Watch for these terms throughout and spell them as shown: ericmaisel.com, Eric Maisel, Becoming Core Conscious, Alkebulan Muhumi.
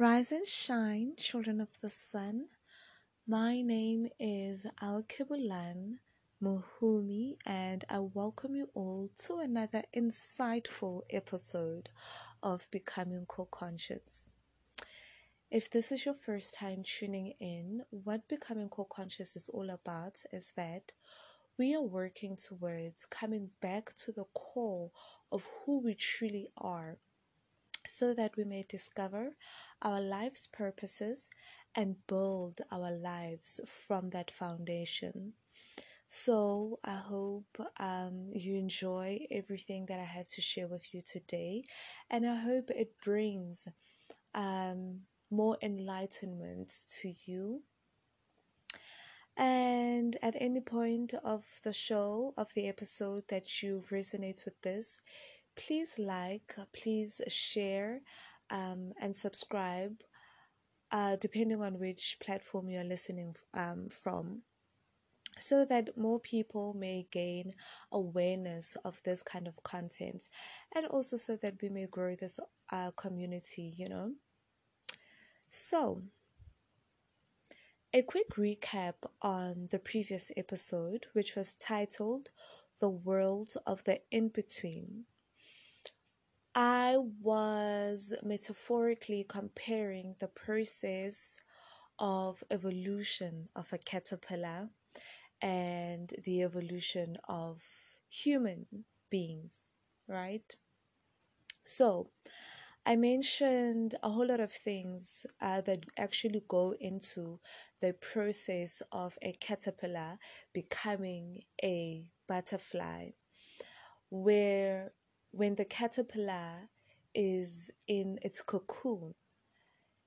Rise and shine, children of the sun. My name is Alkebulan Muhumi, and I welcome you all to another insightful episode of Becoming Core Conscious. If this is your first time tuning in, what Becoming Core Conscious is all about is that we are working towards coming back to the core of who we truly are, so that we may discover our life's purposes and build our lives from that foundation. So I hope you enjoy everything that I have to share with you today, and I hope it brings more enlightenment to you. And at any point of the show, of the episode, that you resonate with this, please like, please share, and subscribe, depending on which platform you're listening from, so that more people may gain awareness of this kind of content, and also so that we may grow this community, you know. So, a quick recap on the previous episode, which was titled The World of the In-Between. I was metaphorically comparing the process of evolution of a caterpillar and the evolution of human beings, right? So I mentioned a whole lot of things that actually go into the process of a caterpillar becoming a butterfly, where when the caterpillar is in its cocoon,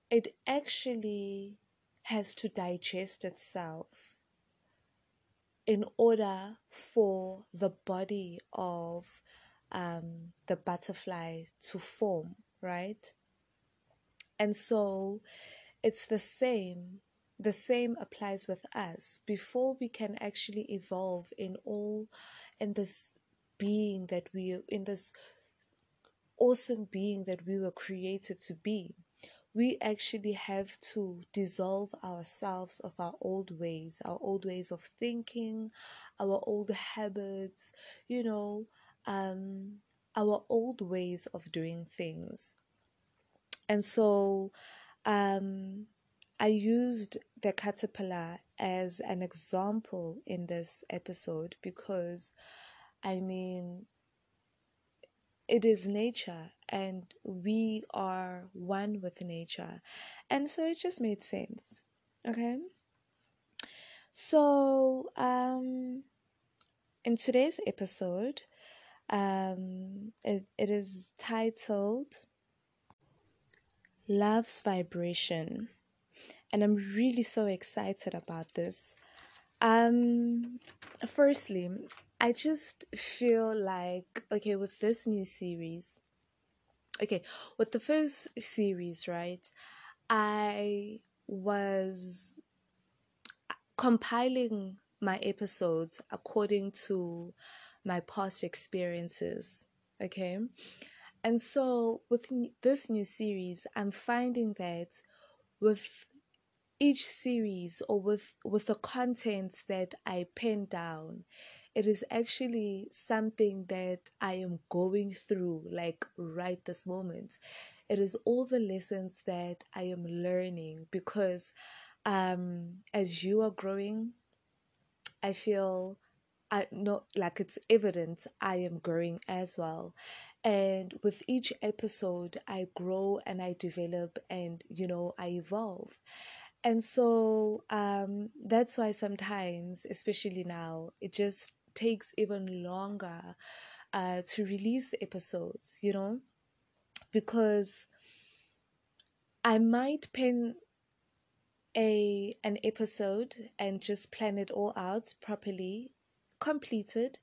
it actually has to digest itself in order for the body of the butterfly to form, right? And so it's the same. The same applies with us. Before we can actually evolve in this awesome being that we were created to be, we actually have to dissolve ourselves of our old ways of thinking, our old habits, you know, our old ways of doing things. And so I used the caterpillar as an example in this episode because, I mean, it is nature, and we are one with nature, and so it just made sense. Okay, so in today's episode, it is titled Love's Vibration, and I'm really so excited about this. Firstly, I just feel like, okay, with this new series, with the first series, right, I was compiling my episodes according to my past experiences, okay? And so with this new series, I'm finding that with each series, or with the content that I pen down, it is actually something that I am going through, like right this moment. It is all the lessons that I am learning because as you are growing, I feel it's evident I am growing as well. And with each episode, I grow and I develop and, you know, I evolve. And so that's why sometimes, especially now, it just takes even longer to release episodes, you know, because I might pen an episode and just plan it all out properly, completed,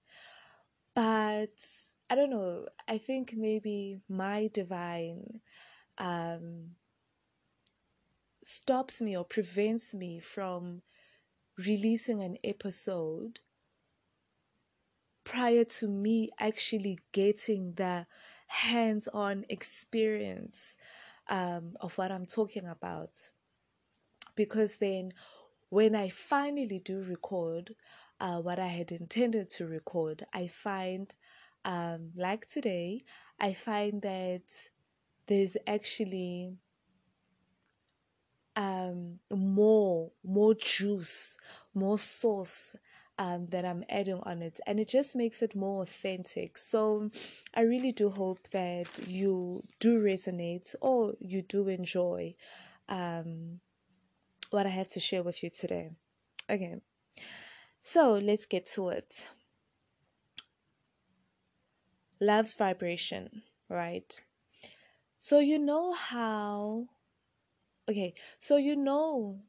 but I don't know, I think maybe my divine stops me or prevents me from releasing an episode prior to me actually getting the hands-on experience of what I'm talking about. Because then when I finally do record what I had intended to record, I find, like today, I find that there's actually more juice, more sauce that I'm adding on it, and it just makes it more authentic. So I really do hope that you do resonate or you do enjoy what I have to share with you today. Okay, so let's get to it. Love's vibration, right? So you know how, okay, so you know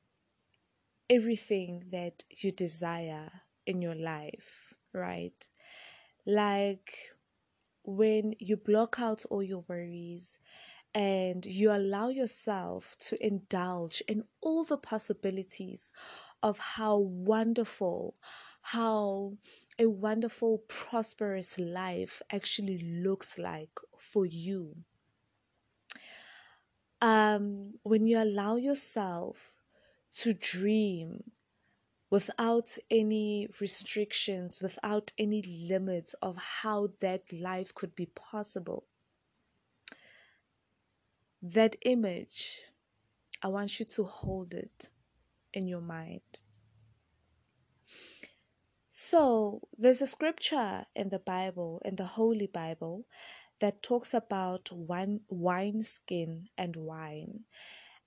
everything that you desire in your life, right? Like when you block out all your worries and you allow yourself to indulge in all the possibilities of how a wonderful, prosperous life actually looks like for you. When you allow yourself to dream without any restrictions, without any limits of how that life could be possible. That image, I want you to hold it in your mind. So there's a scripture in the Bible, in the Holy Bible, that talks about wineskin and wine.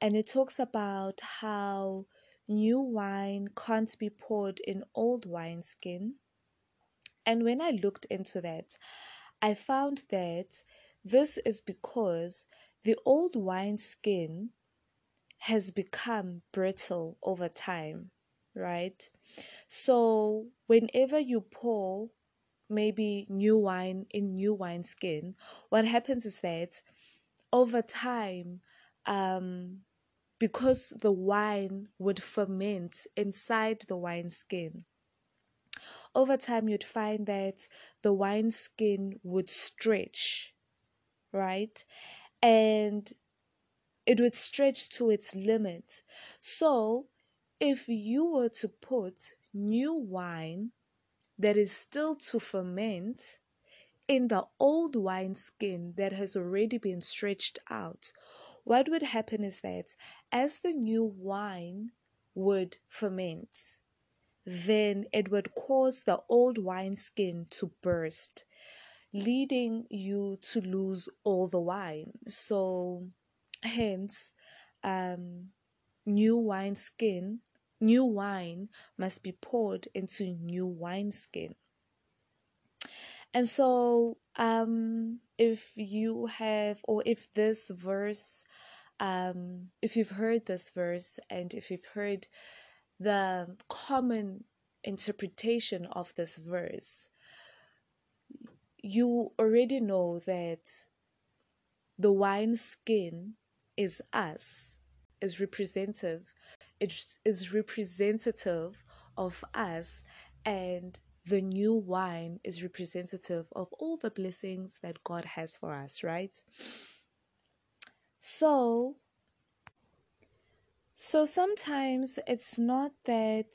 And it talks about how new wine can't be poured in old wineskin. And when I looked into that, I found that this is because the old wineskin has become brittle over time, right? So whenever you pour maybe new wine in new wineskin, what happens is that over time, because the wine would ferment inside the wineskin, over time you'd find that the wineskin would stretch, right? And it would stretch to its limit. So if you were to put new wine that is still to ferment in the old wineskin that has already been stretched out, what would happen is that as the new wine would ferment, then it would cause the old wineskin to burst, leading you to lose all the wine. So hence, new wine must be poured into new wineskin. And so if you have, or if this verse, if you've heard this verse and if you've heard the common interpretation of this verse, you already know that the wineskin is us, is representative of us, and the new wine is representative of all the blessings that God has for us, right? So sometimes it's not that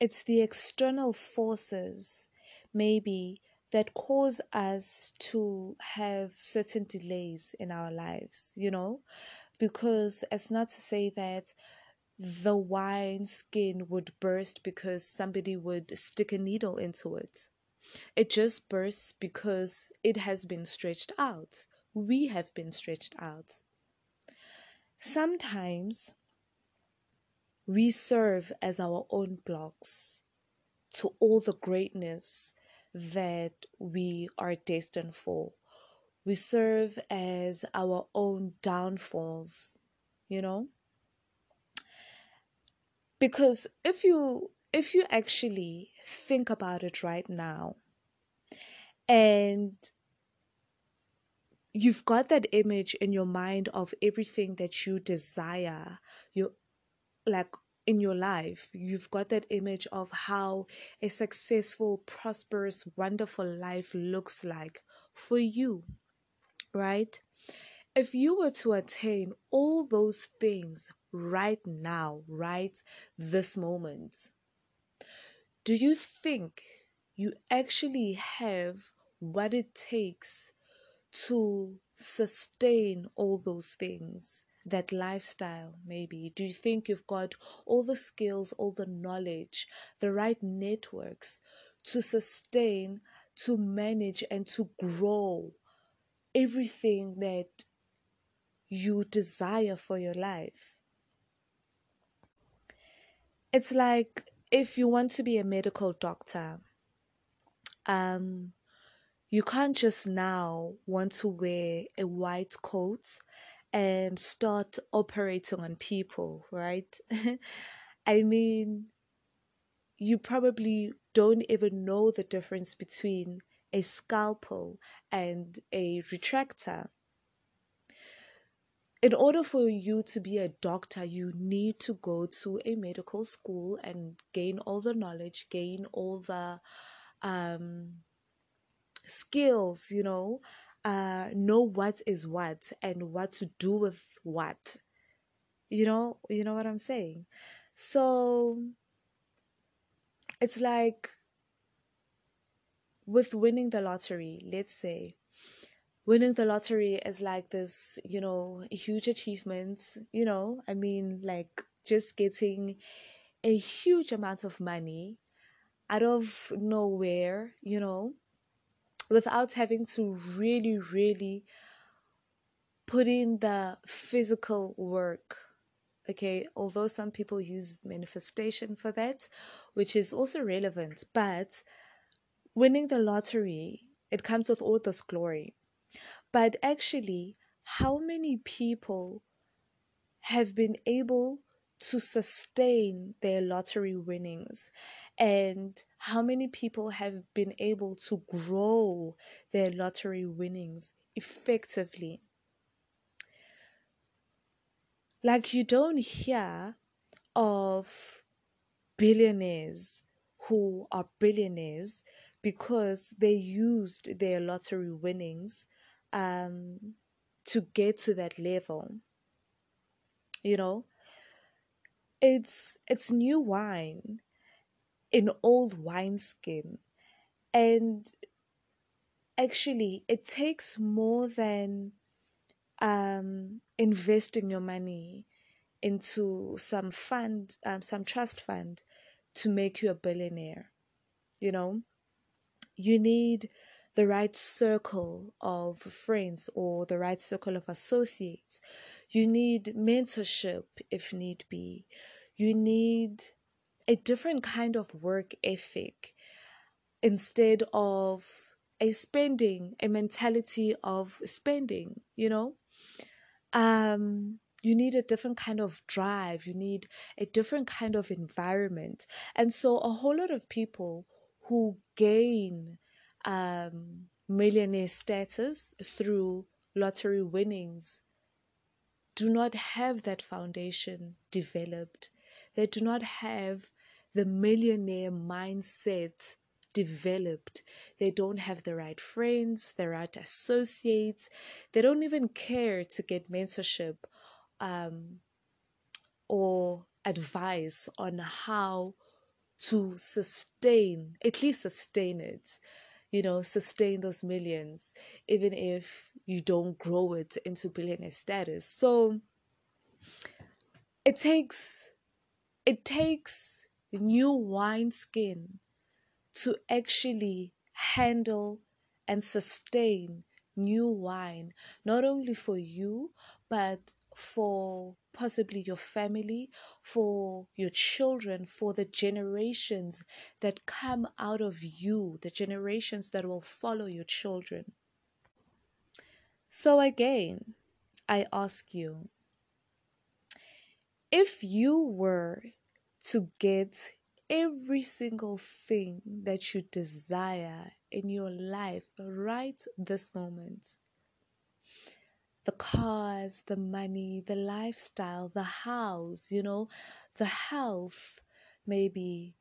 it's the external forces, maybe, that cause us to have certain delays in our lives, you know, because it's not to say that the wine skin would burst because somebody would stick a needle into it. It just bursts because it has been stretched out. We have been stretched out. Sometimes we serve as our own blocks to all the greatness that we are destined for. We serve as our own downfalls, you know? Because if you actually think about it right now, and you've got that image in your mind of everything that you desire, in your life, you've got that image of how a successful, prosperous, wonderful life looks like for you, right? If you were to attain all those things right now, right this moment, do you think you actually have what it takes to sustain all those things? That lifestyle, maybe. Do you think you've got all the skills, all the knowledge, the right networks to sustain, to manage, and to grow everything that you desire for your life? It's like if you want to be a medical doctor, you can't just now want to wear a white coat and start operating on people, right? I mean, you probably don't even know the difference between a scalpel and a retractor. In order for you to be a doctor, you need to go to a medical school and gain all the knowledge, gain all the skills, you know, know what is what and what to do with what. You know what I'm saying? So it's like with winning the lottery, let's say. Winning the lottery is like this, you know, huge achievement, you know, I mean, like just getting a huge amount of money out of nowhere, you know, without having to really, really put in the physical work, okay? Although some people use manifestation for that, which is also relevant. But winning the lottery, it comes with all this glory. But actually, how many people have been able to sustain their lottery winnings, and how many people have been able to grow their lottery winnings effectively? Like, you don't hear of billionaires who are billionaires because they used their lottery winnings to get to that level, you know? It's new wine in old wineskin. And actually, it takes more than investing your money into some fund, some trust fund, to make you a billionaire. You know, you need the right circle of friends or the right circle of associates. You need mentorship if need be. You need a different kind of work ethic instead of a mentality of spending, you know? You need a different kind of drive. You need a different kind of environment. And so a whole lot of people who gain millionaire status through lottery winnings do not have that foundation developed. They do not have the millionaire mindset developed. They don't have the right friends, the right associates. They don't even care to get mentorship or advice on how to sustain, at least sustain it, you know, sustain those millions, even if you don't grow it into billionaire status. So it takes new wineskin to actually handle and sustain new wine, not only for you, but for possibly your family, for your children, for the generations that come out of you, the generations that will follow your children. So again, I ask you, if you were to get every single thing that you desire in your life right this moment, the cars, the money, the lifestyle, the house, you know, the health, maybe,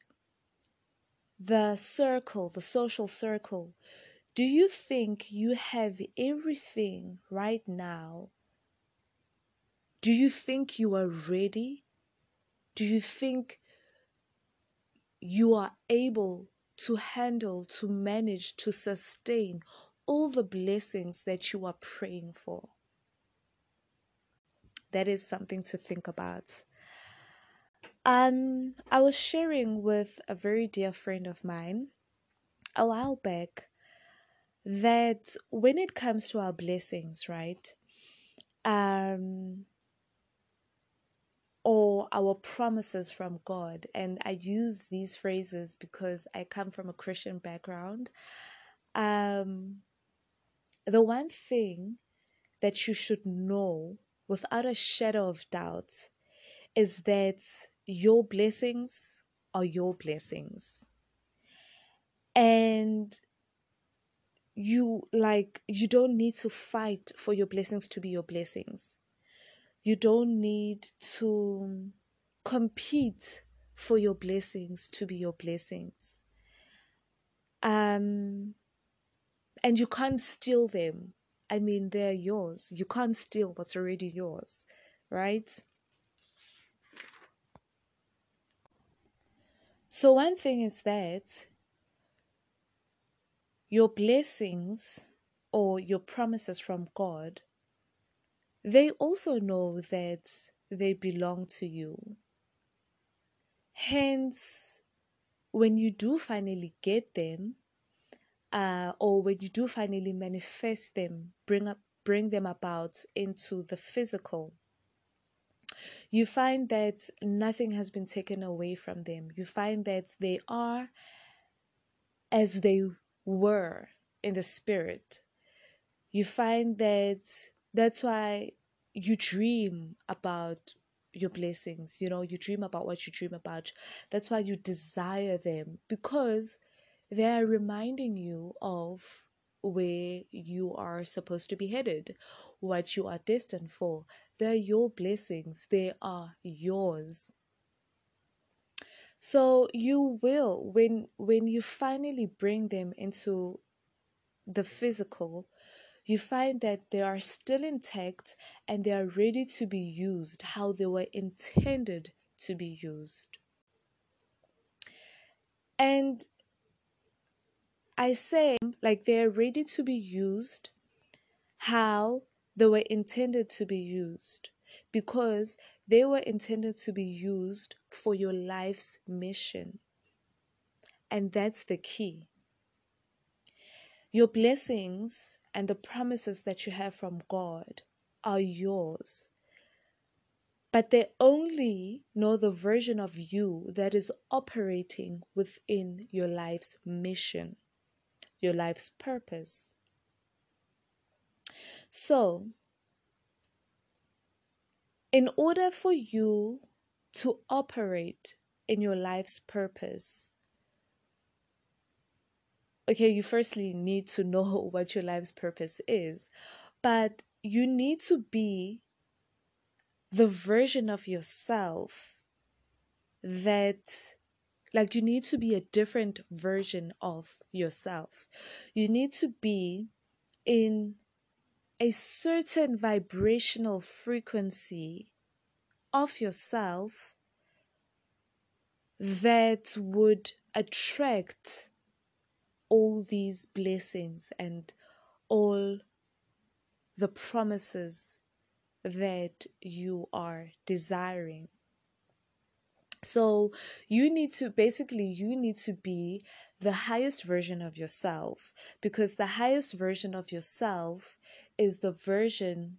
the circle, the social circle, do you think you have everything right now Do you think you are ready? Do you think you are able to handle, to manage, to sustain all the blessings that you are praying for? That is something to think about. I was sharing with a very dear friend of mine a while back that when it comes to our blessings, right, or our promises from God, and I use these phrases because I come from a Christian background, the one thing that you should know without a shadow of doubt is that your blessings are your blessings. And you don't need to fight for your blessings to be your blessings. You don't need to compete for your blessings to be your blessings. And you can't steal them. I mean, they're yours. You can't steal what's already yours, right? So one thing is that your blessings or your promises from God, they also know that they belong to you. Hence, when you do finally get them, or when you do finally manifest them, bring them about into the physical, you find that nothing has been taken away from them. You find that they are as they were in the spirit. You find that that's why you dream about your blessings. You know, you dream about what you dream about. That's why you desire them, because they are reminding you of where you are supposed to be headed, what you are destined for. They're your blessings. They are yours. So you will, when you finally bring them into the physical, you find that they are still intact and they are ready to be used how they were intended to be used. And I say, like, they're ready to be used how they were intended to be used, because they were intended to be used for your life's mission. And that's the key. Your blessings and the promises that you have from God are yours, but they only know the version of you that is operating within your life's mission, your life's purpose. So, in order for you to operate in your life's purpose, okay, you firstly need to know what your life's purpose is, but you need to be the version of yourself that, like, you need to be a different version of yourself. You need to be in a certain vibrational frequency of yourself that would attract all these blessings and all the promises that you are desiring. So you need to be the highest version of yourself, because the highest version of yourself is the version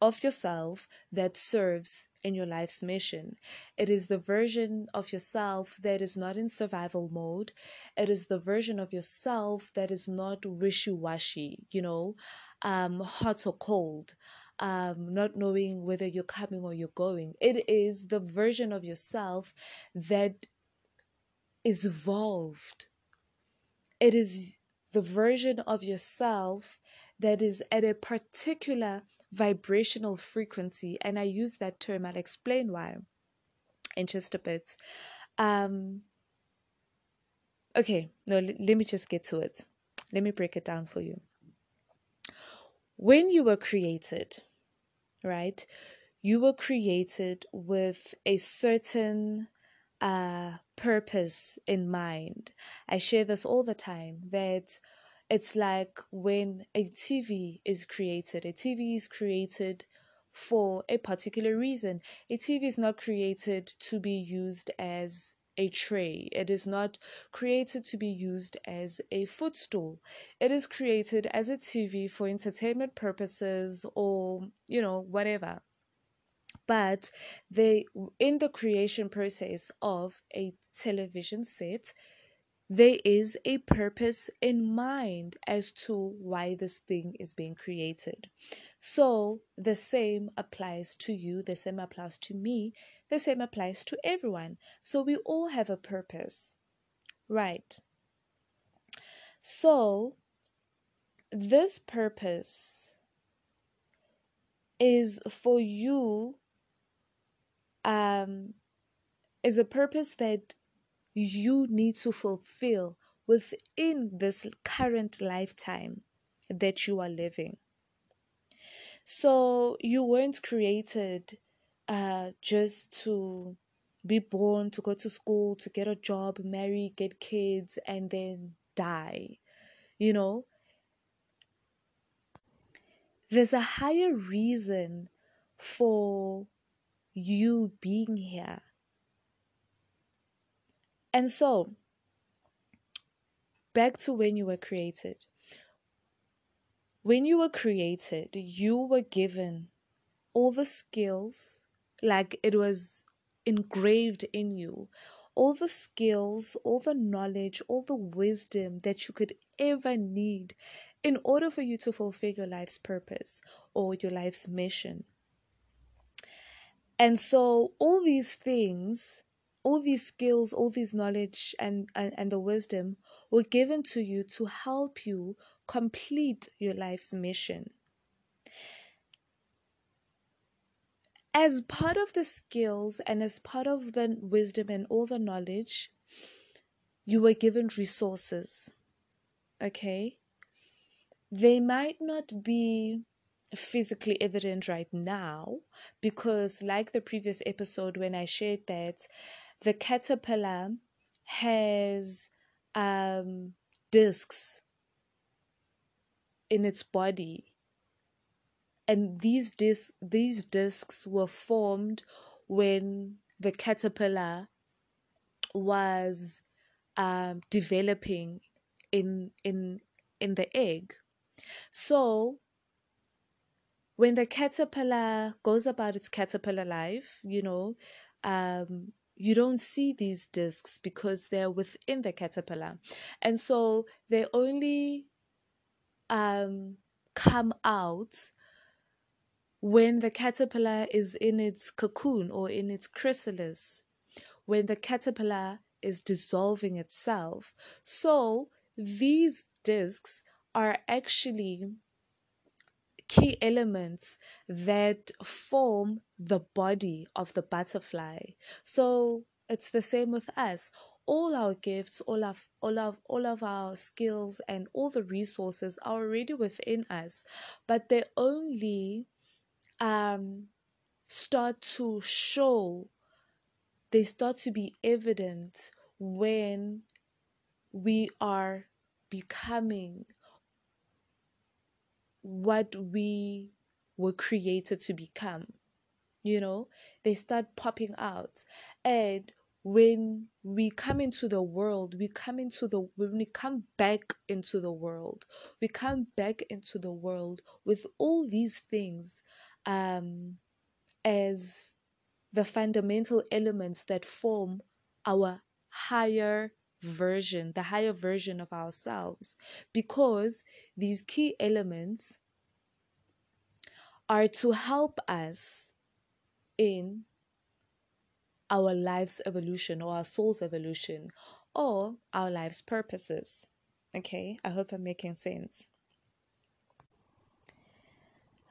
of yourself that serves in your life's mission. It is the version of yourself that is not in survival mode. It is the version of yourself that is not wishy-washy, hot or cold, not knowing whether you're coming or you're going. It is the version of yourself that is evolved. It is the version of yourself that is at a particular vibrational frequency, and I use that term. I'll explain why in just a bit. Let me just get to it. Let me break it down for you. When you were created, right, you were created with a certain purpose in mind. I share this all the time, that it's like when a TV is created for a particular reason. A TV is not created to be used as a tray. It is not created to be used as a footstool. It is created as a TV for entertainment purposes or, whatever. But in the creation process of a television set, there is a purpose in mind as to why this thing is being created. So the same applies to you, the same applies to me, the same applies to everyone. So we all have a purpose, right? So this purpose is for you, is a purpose that you need to fulfill within this current lifetime that you are living. So you weren't created just to be born, to go to school, to get a job, marry, get kids, and then die. There's a higher reason for you being here. And so, back to when you were created. When you were created, you were given all the skills, like it was engraved in you, all the skills, all the knowledge, all the wisdom that you could ever need in order for you to fulfill your life's purpose or your life's mission. And so, all these things, all these skills, all these knowledge and the wisdom were given to you to help you complete your life's mission. As part of the skills and as part of the wisdom and all the knowledge, you were given resources, okay? They might not be physically evident right now because, like the previous episode when I shared that, the caterpillar has discs in its body, and these discs were formed when the caterpillar was developing in the egg. So when the caterpillar goes about its caterpillar life, you don't see these discs because they're within the caterpillar. And so they only come out when the caterpillar is in its cocoon or in its chrysalis, when the caterpillar is dissolving itself. So these discs are actually key elements that form the body of the butterfly. So it's the same with us. All our gifts, all of our skills, and all the resources are already within us, but they only start to show. They start to be evident when we are becoming what we were created to become. They start popping out. And when we come into the world, we come back into the world with all these things as the fundamental elements that form our higher version, the higher version of ourselves, because these key elements are to help us in our life's evolution or our soul's evolution or our life's purposes. Okay, I hope I'm making sense.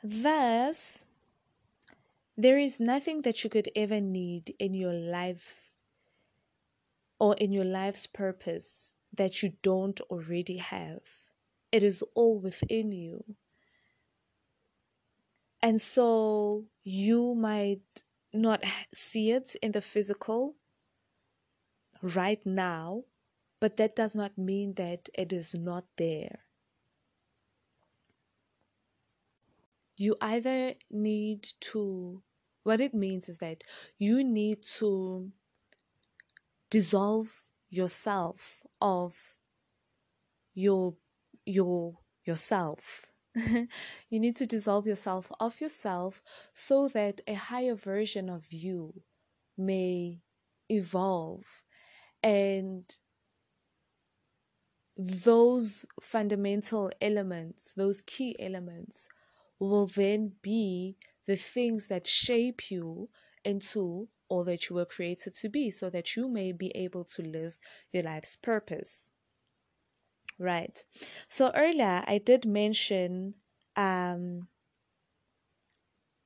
Thus, there is nothing that you could ever need in your life or in your life's purpose that you don't already have. It is all within you. And so you might not see it in the physical right now, but that does not mean that it is not there. You either need to, what it means is that you need to dissolve yourself of yourself. You need to dissolve yourself of yourself so that a higher version of you may evolve. And those fundamental elements, those key elements, will then be the things that shape you into all that you were created to be, so that you may be able to live your life's purpose. Right. So earlier I did mention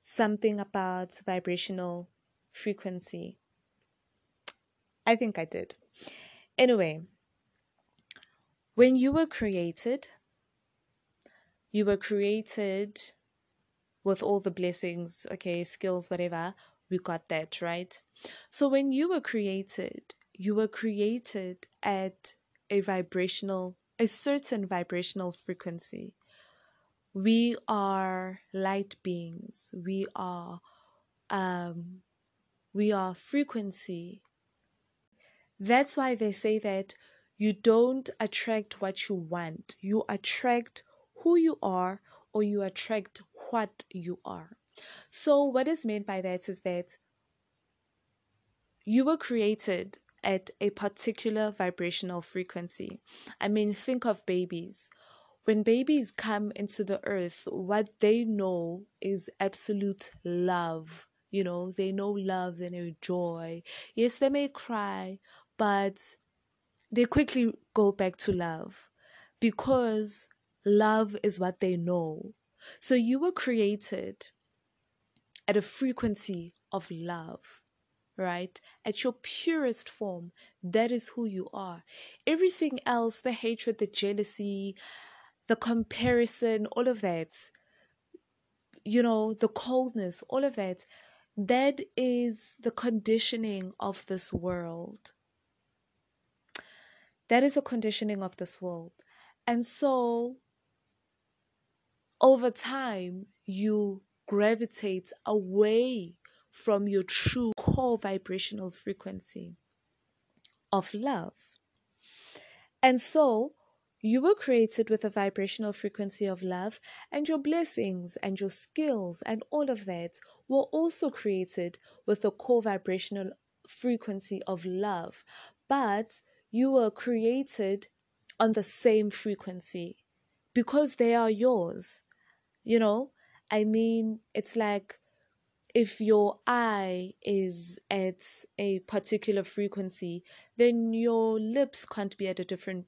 something about vibrational frequency. I think I did. Anyway, when you were created with all the blessings, okay, skills, whatever, we got that, right? So when you were created at a certain vibrational frequency. We are light beings. We are frequency. That's why they say that you don't attract what you want. You attract who you are, or you attract what you are. So what is meant by that is that you were created at a particular vibrational frequency. I mean, think of babies. When babies come into the earth, what they know is absolute love. You know, they know love, they know joy. Yes, they may cry, but they quickly go back to love because love is what they know. So you were created at a frequency of love, right? At your purest form, that is who you are. Everything else, the hatred, the jealousy, the comparison, all of that, you know, the coldness, all of that, that is the conditioning of this world. That is a conditioning of this world. And so over time, you gravitate away from your true core vibrational frequency of love. And so you were created with a vibrational frequency of love, and your blessings and your skills and all of that were also created with a core vibrational frequency of love, but you were created on the same frequency because they are yours. You know, I mean, it's like, if your eye is at a particular frequency, then your lips can't be at a different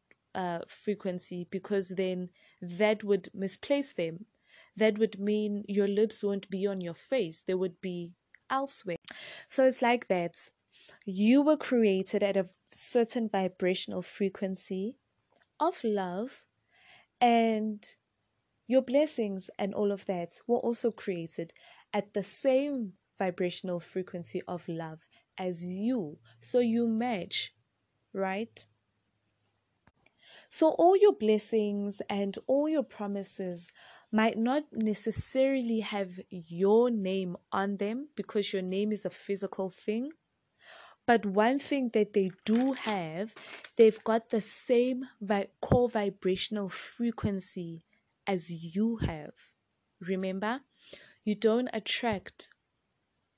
frequency, because then that would misplace them. That would mean your lips won't be on your face. They would be elsewhere. So it's like that. You were created at a certain vibrational frequency of love, and your blessings and all of that were also created at the same vibrational frequency of love as you. So you match, right? So all your blessings and all your promises might not necessarily have your name on them, because your name is a physical thing. But one thing that they do have, they've got the same core vibrational frequency as you have. Remember? You don't attract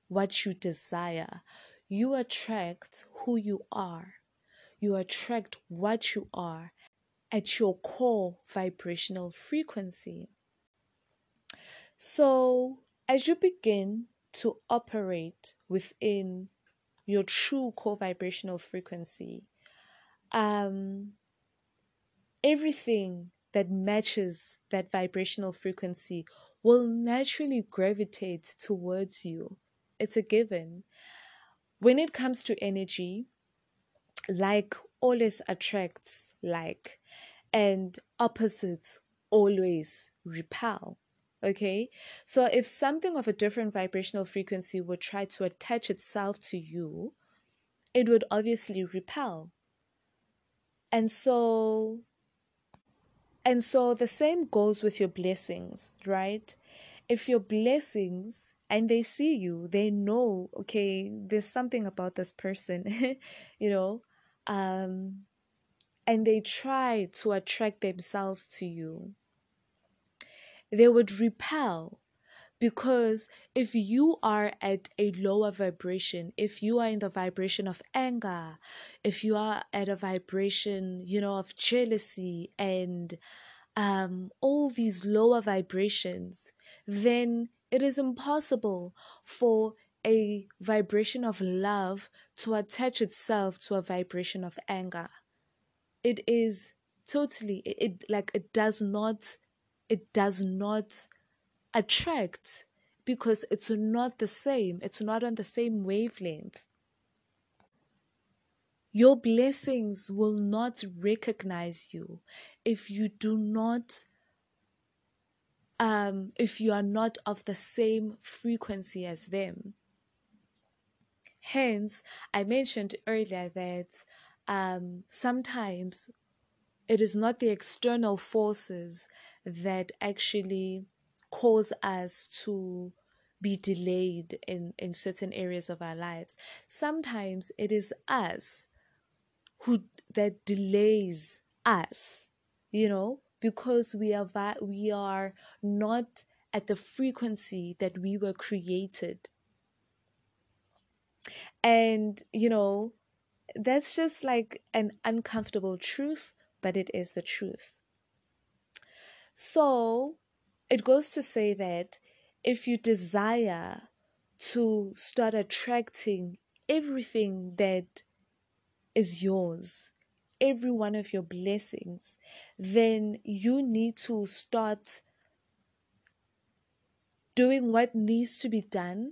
what you desire. You attract who you are. You attract what you are at your core vibrational frequency. So as you begin to operate within your true core vibrational frequency, everything that matches that vibrational frequency will naturally gravitate towards you. It's a given. When it comes to energy, like always attracts like, and opposites always repel, Okay, so if something of a different vibrational frequency would try to attach itself to you, it would obviously repel. And so the same goes with your blessings, right? If your blessings, and they see you, they know, okay, there's something about this person, and they try to attract themselves to you, they would repel. Because if you are at a lower vibration, if you are in the vibration of anger, if you are at a vibration, of jealousy and all these lower vibrations, then it is impossible for a vibration of love to attach itself to a vibration of anger. It is totally, it does not attract, because it's not the same. It's not on the same wavelength. Your blessings will not recognize you if you do not, if you are not of the same frequency as them. Hence, I mentioned earlier that sometimes it is not the external forces that actually cause us to be delayed in certain areas of our lives. Sometimes it is us that delays us, because we are not at the frequency that we were created. And that's just like an uncomfortable truth, but it is the truth. So it goes to say that if you desire to start attracting everything that is yours, every one of your blessings, then you need to start doing what needs to be done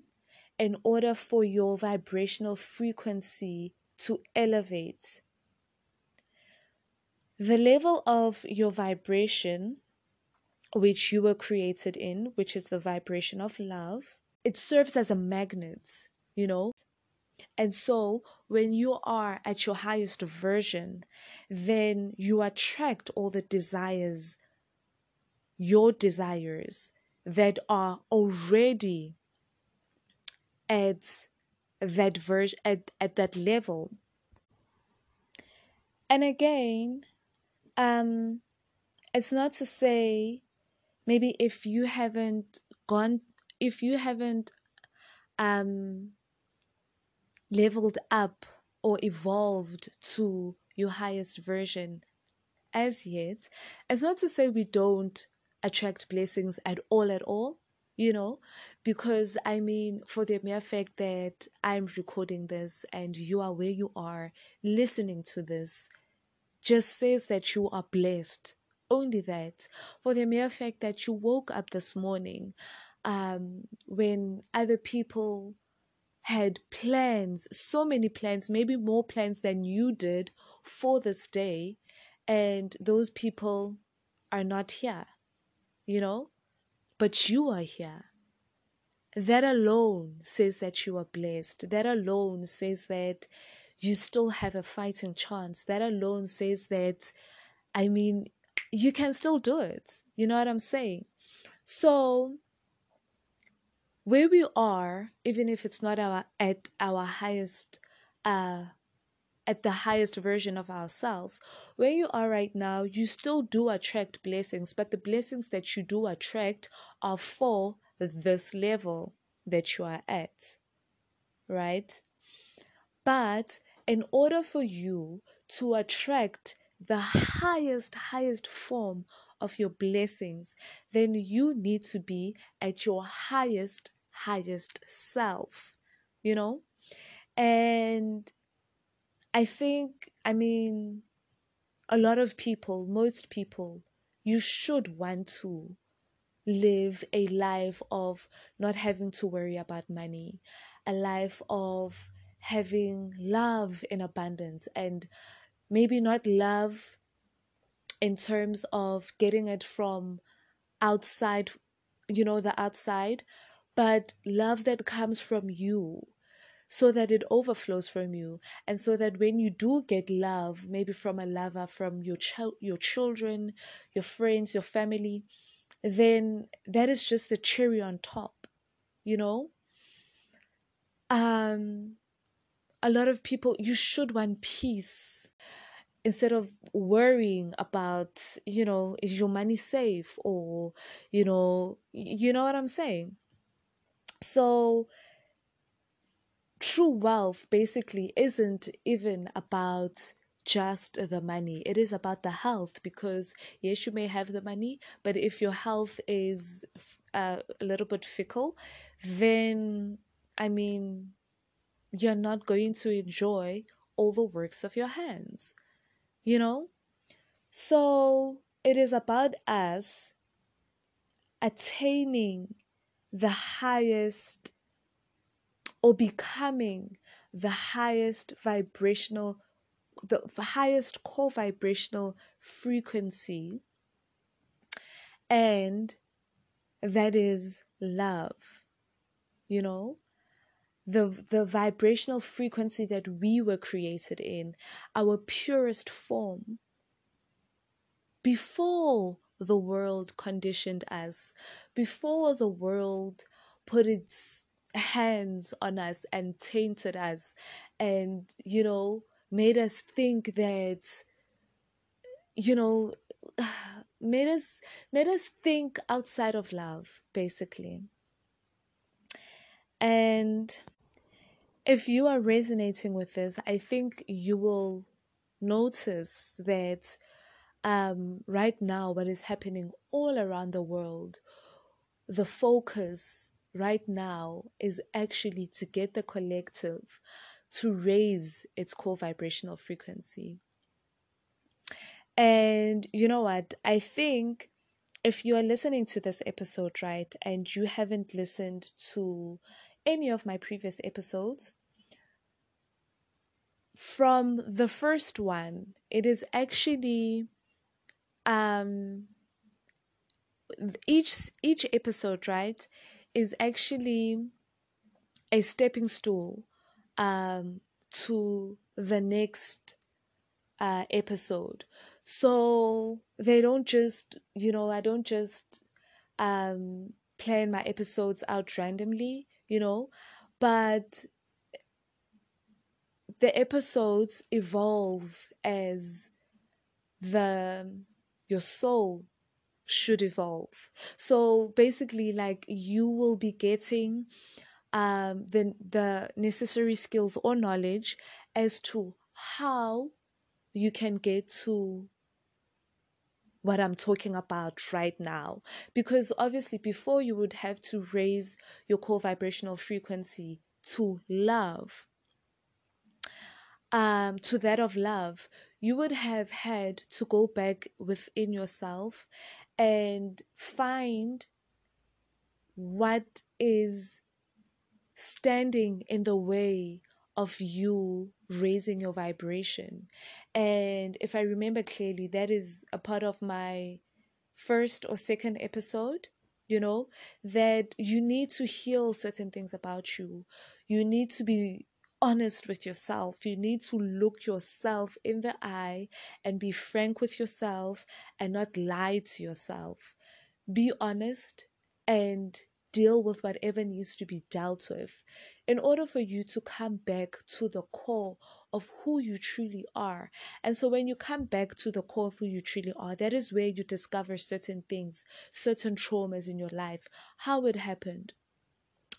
in order for your vibrational frequency to elevate. The level of your vibration, which you were created in, which is the vibration of love, it serves as a magnet, And so when you are at your highest version, then you attract all the desires, your desires that are already at that version, at that level. And again, it's not to say, maybe if you haven't leveled up or evolved to your highest version as yet, it's not to say we don't attract blessings at all, because for the mere fact that I'm recording this and you are where you are listening to this, just says that you are blessed. Only that, for the mere fact that you woke up this morning when other people had plans, so many plans, maybe more plans than you did for this day, and those people are not here, but you are here. That alone says that you are blessed. That alone says that you still have a fighting chance. That alone says that, you can still do it. You know what I'm saying? So where we are, even if it's not at the highest version of ourselves, where you are right now, you still do attract blessings, but the blessings that you do attract are for this level that you are at, right? But in order for you to attract the highest form of your blessings, then you need to be at your highest self, and I think, a lot of people, most people, you should want to live a life of not having to worry about money, a life of having love in abundance, and maybe not love in terms of getting it from outside the outside, but love that comes from you, so that it overflows from you, and so that when you do get love, maybe from a lover, from your children, your friends, your family, then that is just the cherry on top, a lot of people, you should want peace instead of worrying about, is your money safe, or, you know what I'm saying? So true wealth basically isn't even about just the money. It is about the health, because yes, you may have the money, but if your health is a little bit fickle, then, you're not going to enjoy all the works of your hands, So it is about us attaining the highest, or becoming the highest vibrational, the highest core vibrational frequency, and that is love, The vibrational frequency that we were created in, our purest form, before the world conditioned us, before the world put its hands on us and tainted us and, made us think that, made us think outside of love, basically. And if you are resonating with this, I think you will notice that right now what is happening all around the world, the focus right now is actually to get the collective to raise its core vibrational frequency. And you know what? I think if you are listening to this episode, right, and you haven't listened to any of my previous episodes, from the first one, it is actually each episode, right, is actually a stepping stool to the next episode. So they don't just, I don't just plan my episodes out randomly, but the episodes evolve as your soul should evolve. So basically, like, you will be getting the necessary skills or knowledge as to how you can get to what I'm talking about right now. Because obviously before, you would have to raise your core vibrational frequency to love, to that of love. You would have had to go back within yourself and find what is standing in the way of you raising your vibration. And if I remember clearly, that is a part of my first or second episode, that you need to heal certain things about you. You need to be honest with yourself. You need to look yourself in the eye and be frank with yourself and not lie to yourself. Be honest and deal with whatever needs to be dealt with in order for you to come back to the core of who you truly are. And so when you come back to the core of who you truly are, that is where you discover certain things, certain traumas in your life, how it happened,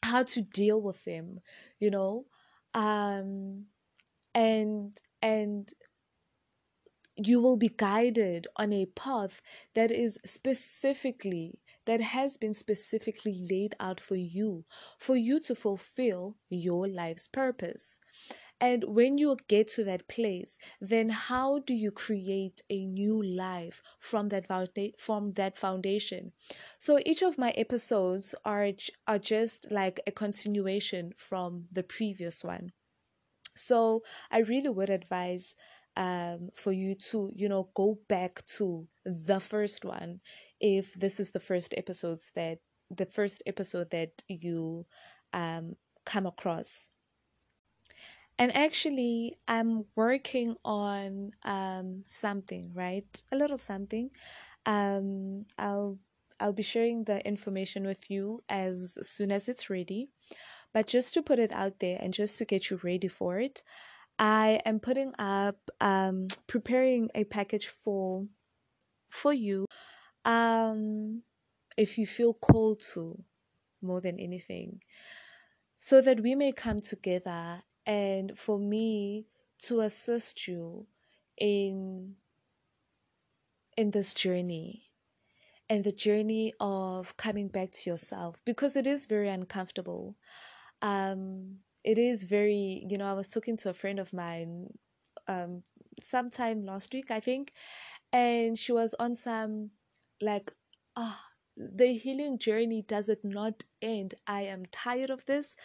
how to deal with them, and you will be guided on a path that is has been specifically laid out for you to fulfill your life's purpose. And when you get to that place, then how do you create a new life from that foundation? So each of my episodes are just like a continuation from the previous one. So I really would advise for you to, go back to the first one if this is the first episodes that the first episode that you come across. And actually, I'm working on something, right? A little something. I'll be sharing the information with you as soon as it's ready. But just to put it out there and just to get you ready for it, I am putting up, preparing a package for you. If you feel called to, more than anything, so that we may come together and for me to assist you in this journey. And the journey of coming back to yourself, because it is very uncomfortable. It is very, I was talking to a friend of mine sometime last week, I think, and she was on some like, the healing journey does it not end. I am tired of this.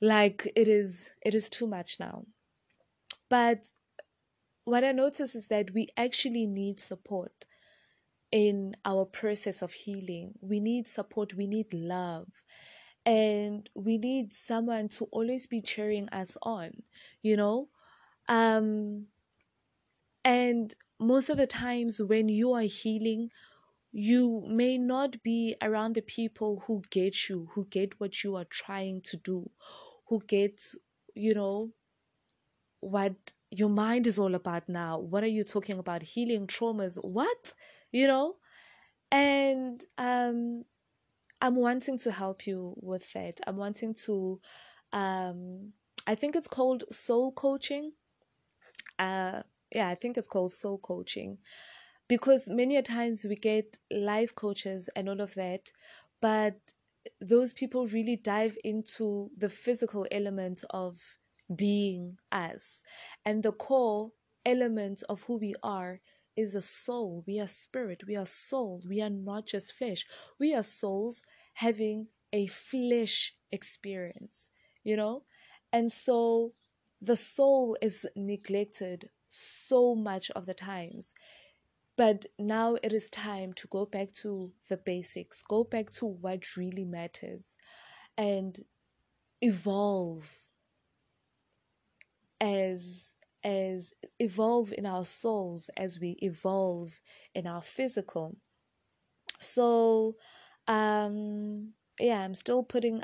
Like it is too much now. But what I notice is that we actually need support. In our process of healing, we need support, we need love, and we need someone to always be cheering us on, and most of the times when you are healing, you may not be around the people who get you, who get what you are trying to do, who get, what your mind is all about now. What are you talking about? Healing traumas? What? And I'm wanting to help you with that. I'm wanting to, I think it's called soul coaching. I think it's called soul coaching, because many a times we get life coaches and all of that, but those people really dive into the physical element of being us, and the core element of who we are is a soul. We are spirit, we are soul, we are not just flesh. We are souls having a flesh experience, and so the soul is neglected so much of the times. But now it is time to go back to the basics, go back to what really matters, and evolve in our souls as we evolve in our physical. So I'm still putting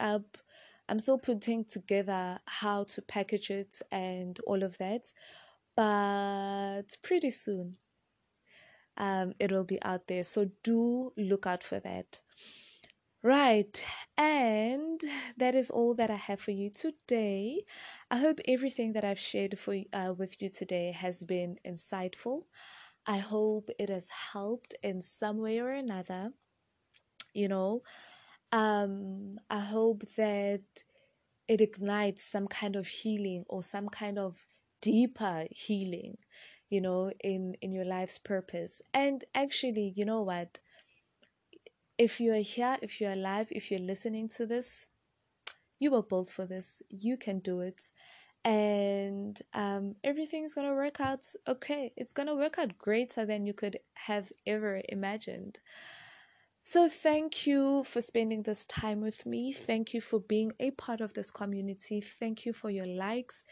together how to package it and all of that, but pretty soon it will be out there, so do look out for that. Right, and that is all that I have for you today. I hope everything that I've shared with you today has been insightful. I hope it has helped in some way or another. I hope that it ignites some kind of healing or some kind of deeper healing, in your life's purpose. And actually, you know what? If you are here, if you're alive, if you're listening to this, you were built for this. You can do it. And everything's going to work out okay. It's going to work out greater than you could have ever imagined. So thank you for spending this time with me. Thank you for being a part of this community. Thank you for your likes.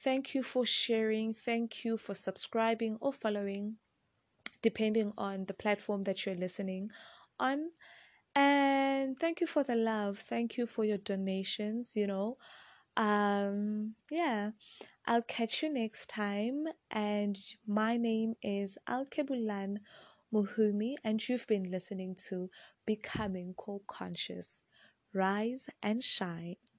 Thank you for sharing. Thank you for subscribing or following, depending on the platform that you're listening on. And thank you for the love, thank you for your donations. I'll catch you next time, and my name is Alkebulan Muhumi, and you've been listening to Becoming Core Conscious. Rise and shine.